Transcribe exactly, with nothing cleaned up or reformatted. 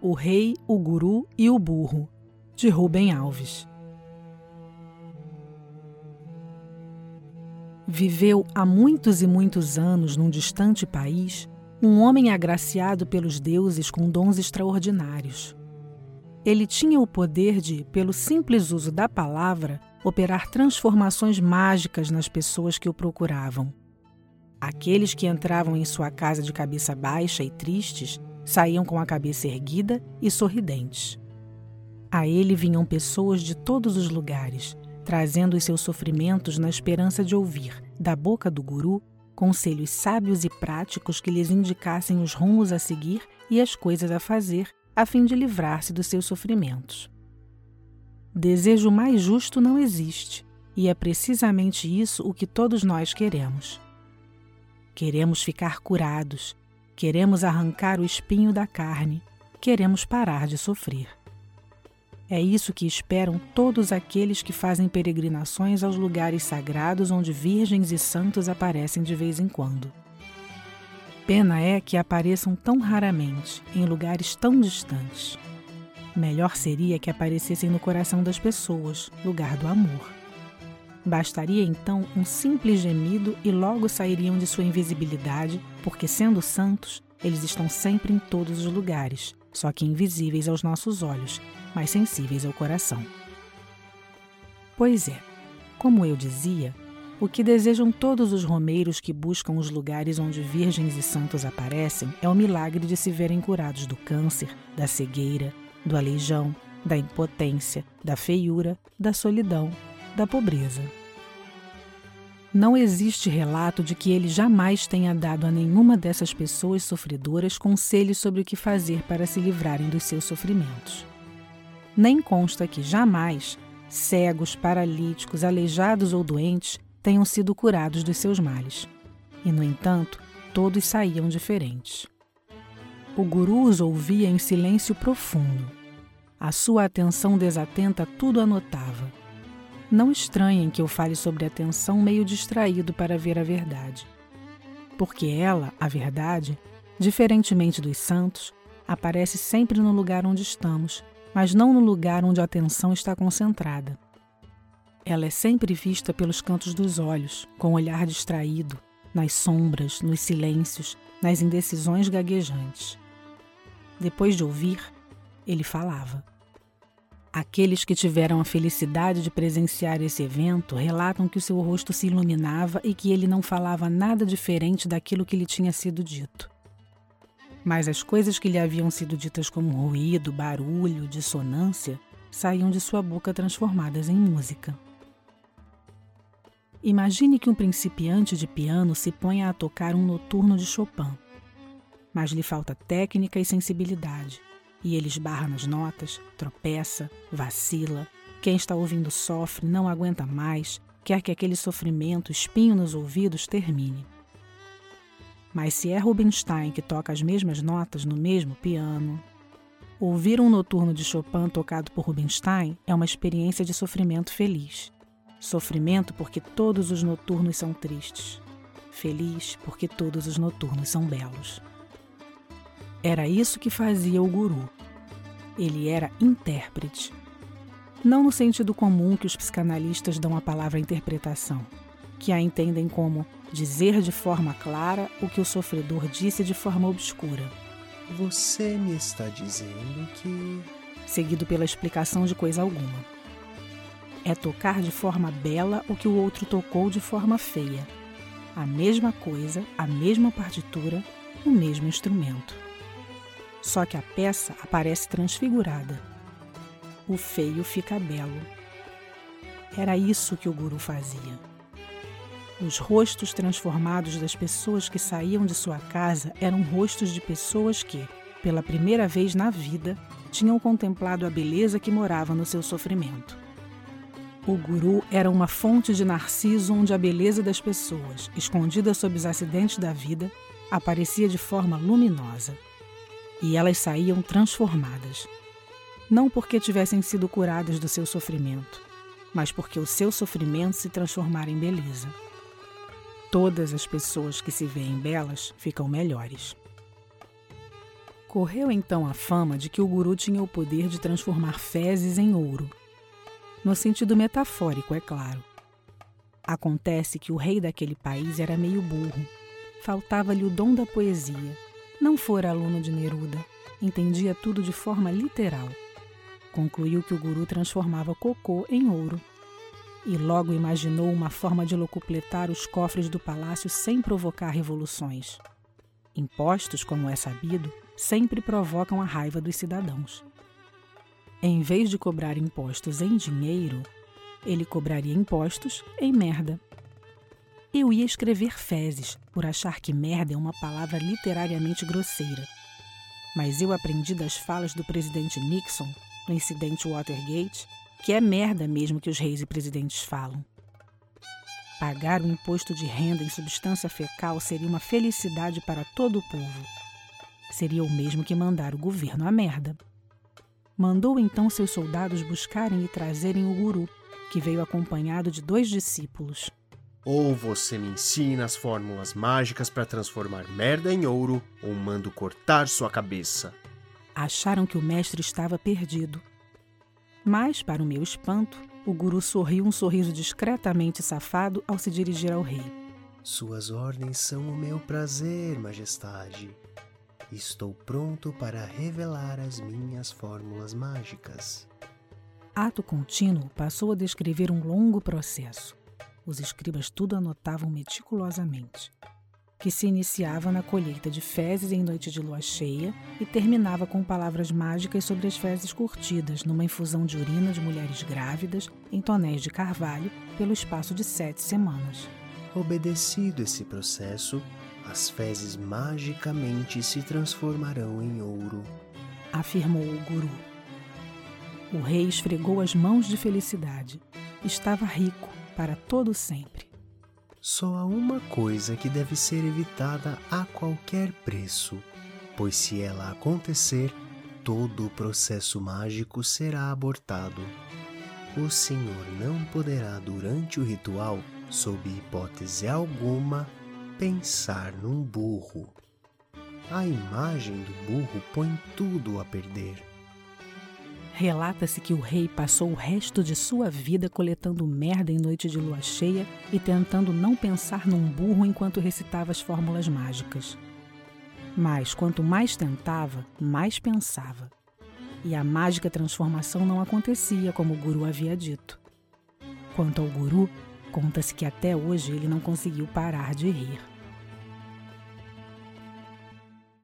O Rei, o Guru e o Burro, de Rubem Alves. Viveu há muitos e muitos anos num distante país um homem agraciado pelos deuses com dons extraordinários. Ele tinha o poder de, pelo simples uso da palavra, operar transformações mágicas nas pessoas que o procuravam. Aqueles que entravam em sua casa de cabeça baixa e tristes saíam com a cabeça erguida e sorridentes. A ele vinham pessoas de todos os lugares, trazendo os seus sofrimentos na esperança de ouvir, da boca do guru, conselhos sábios e práticos que lhes indicassem os rumos a seguir e as coisas a fazer, a fim de livrar-se dos seus sofrimentos. Desejo mais justo não existe, e é precisamente isso o que todos nós queremos. Queremos ficar curados, queremos arrancar o espinho da carne, queremos parar de sofrer. É isso que esperam todos aqueles que fazem peregrinações aos lugares sagrados onde virgens e santos aparecem de vez em quando. Pena é que apareçam tão raramente, em lugares tão distantes. Melhor seria que aparecessem no coração das pessoas, lugar do amor. Bastaria então um simples gemido e logo sairiam de sua invisibilidade, porque, sendo santos, eles estão sempre em todos os lugares, só que invisíveis aos nossos olhos, mas sensíveis ao coração. Pois é, como eu dizia, o que desejam todos os romeiros que buscam os lugares onde virgens e santos aparecem é o milagre de se verem curados do câncer, da cegueira, do aleijão, da impotência, da feiura, da solidão, da pobreza. Não existe relato de que ele jamais tenha dado a nenhuma dessas pessoas sofredoras conselhos sobre o que fazer para se livrarem dos seus sofrimentos. Nem consta que jamais cegos, paralíticos, aleijados ou doentes tenham sido curados dos seus males. E, no entanto, todos saíam diferentes. O guru os ouvia em silêncio profundo. A sua atenção desatenta tudo anotava. Não estranhem que eu fale sobre a atenção meio distraído para ver a verdade. Porque ela, a verdade, diferentemente dos santos, aparece sempre no lugar onde estamos, mas não no lugar onde a atenção está concentrada. Ela é sempre vista pelos cantos dos olhos, com o olhar distraído, nas sombras, nos silêncios, nas indecisões gaguejantes. Depois de ouvir, ele falava. Aqueles que tiveram a felicidade de presenciar esse evento relatam que o seu rosto se iluminava e que ele não falava nada diferente daquilo que lhe tinha sido dito. Mas as coisas que lhe haviam sido ditas como ruído, barulho, dissonância, saíam de sua boca transformadas em música. Imagine que um principiante de piano se ponha a tocar um noturno de Chopin, mas lhe falta técnica e sensibilidade. E ele esbarra nas notas, tropeça, vacila. Quem está ouvindo sofre, não aguenta mais, quer que aquele sofrimento, espinho nos ouvidos, termine. Mas se é Rubinstein que toca as mesmas notas no mesmo piano, ouvir um noturno de Chopin tocado por Rubinstein é uma experiência de sofrimento feliz. Sofrimento porque todos os noturnos são tristes. Feliz porque todos os noturnos são belos. Era isso que fazia o guru. Ele era intérprete. Não no sentido comum que os psicanalistas dão à palavra interpretação, que a entendem como dizer de forma clara o que o sofredor disse de forma obscura. Você me está dizendo que... seguido pela explicação de coisa alguma. É tocar de forma bela o que o outro tocou de forma feia. A mesma coisa, a mesma partitura, o mesmo instrumento. Só que a peça aparece transfigurada. O feio fica belo. Era isso que o guru fazia. Os rostos transformados das pessoas que saíam de sua casa eram rostos de pessoas que, pela primeira vez na vida, tinham contemplado a beleza que morava no seu sofrimento. O guru era uma fonte de narciso onde a beleza das pessoas, escondida sob os acidentes da vida, aparecia de forma luminosa. E elas saíam transformadas. Não porque tivessem sido curadas do seu sofrimento, mas porque o seu sofrimento se transformara em beleza. Todas as pessoas que se veem belas ficam melhores. Correu então a fama de que o guru tinha o poder de transformar fezes em ouro. No sentido metafórico, é claro. Acontece que o rei daquele país era meio burro. Faltava-lhe o dom da poesia. Não fora aluno de Neruda. Entendia tudo de forma literal. Concluiu que o guru transformava cocô em ouro. E logo imaginou uma forma de locupletar os cofres do palácio sem provocar revoluções. Impostos, como é sabido, sempre provocam a raiva dos cidadãos. Em vez de cobrar impostos em dinheiro, ele cobraria impostos em merda. Eu ia escrever fezes, por achar que merda é uma palavra literariamente grosseira. Mas eu aprendi das falas do presidente Nixon, no incidente Watergate, que é merda mesmo que os reis e presidentes falam. Pagar o imposto de renda em substância fecal seria uma felicidade para todo o povo. Seria o mesmo que mandar o governo à merda. Mandou então seus soldados buscarem e trazerem o guru, que veio acompanhado de dois discípulos. Ou você me ensina as fórmulas mágicas para transformar merda em ouro, ou mando cortar sua cabeça. Acharam que o mestre estava perdido. Mas, para o meu espanto, o guru sorriu um sorriso discretamente safado ao se dirigir ao rei. Suas ordens são o meu prazer, majestade. Estou pronto para revelar as minhas fórmulas mágicas. Ato contínuo passou a descrever um longo processo. Os escribas tudo anotavam meticulosamente, que se iniciava na colheita de fezes em noite de lua cheia e terminava com palavras mágicas sobre as fezes curtidas numa infusão de urina de mulheres grávidas em tonéis de carvalho pelo espaço de sete semanas. Obedecido esse processo, as fezes magicamente se transformarão em ouro, afirmou o guru. O rei esfregou as mãos de felicidade. Estava rico para todo sempre. Só há uma coisa que deve ser evitada a qualquer preço, pois se ela acontecer, todo o processo mágico será abortado. O senhor não poderá, durante o ritual, sob hipótese alguma, pensar num burro. A imagem do burro põe tudo a perder. Relata-se que o rei passou o resto de sua vida coletando merda em noite de lua cheia e tentando não pensar num burro enquanto recitava as fórmulas mágicas. Mas quanto mais tentava, mais pensava. E a mágica transformação não acontecia, como o guru havia dito. Quanto ao guru, conta-se que até hoje ele não conseguiu parar de rir.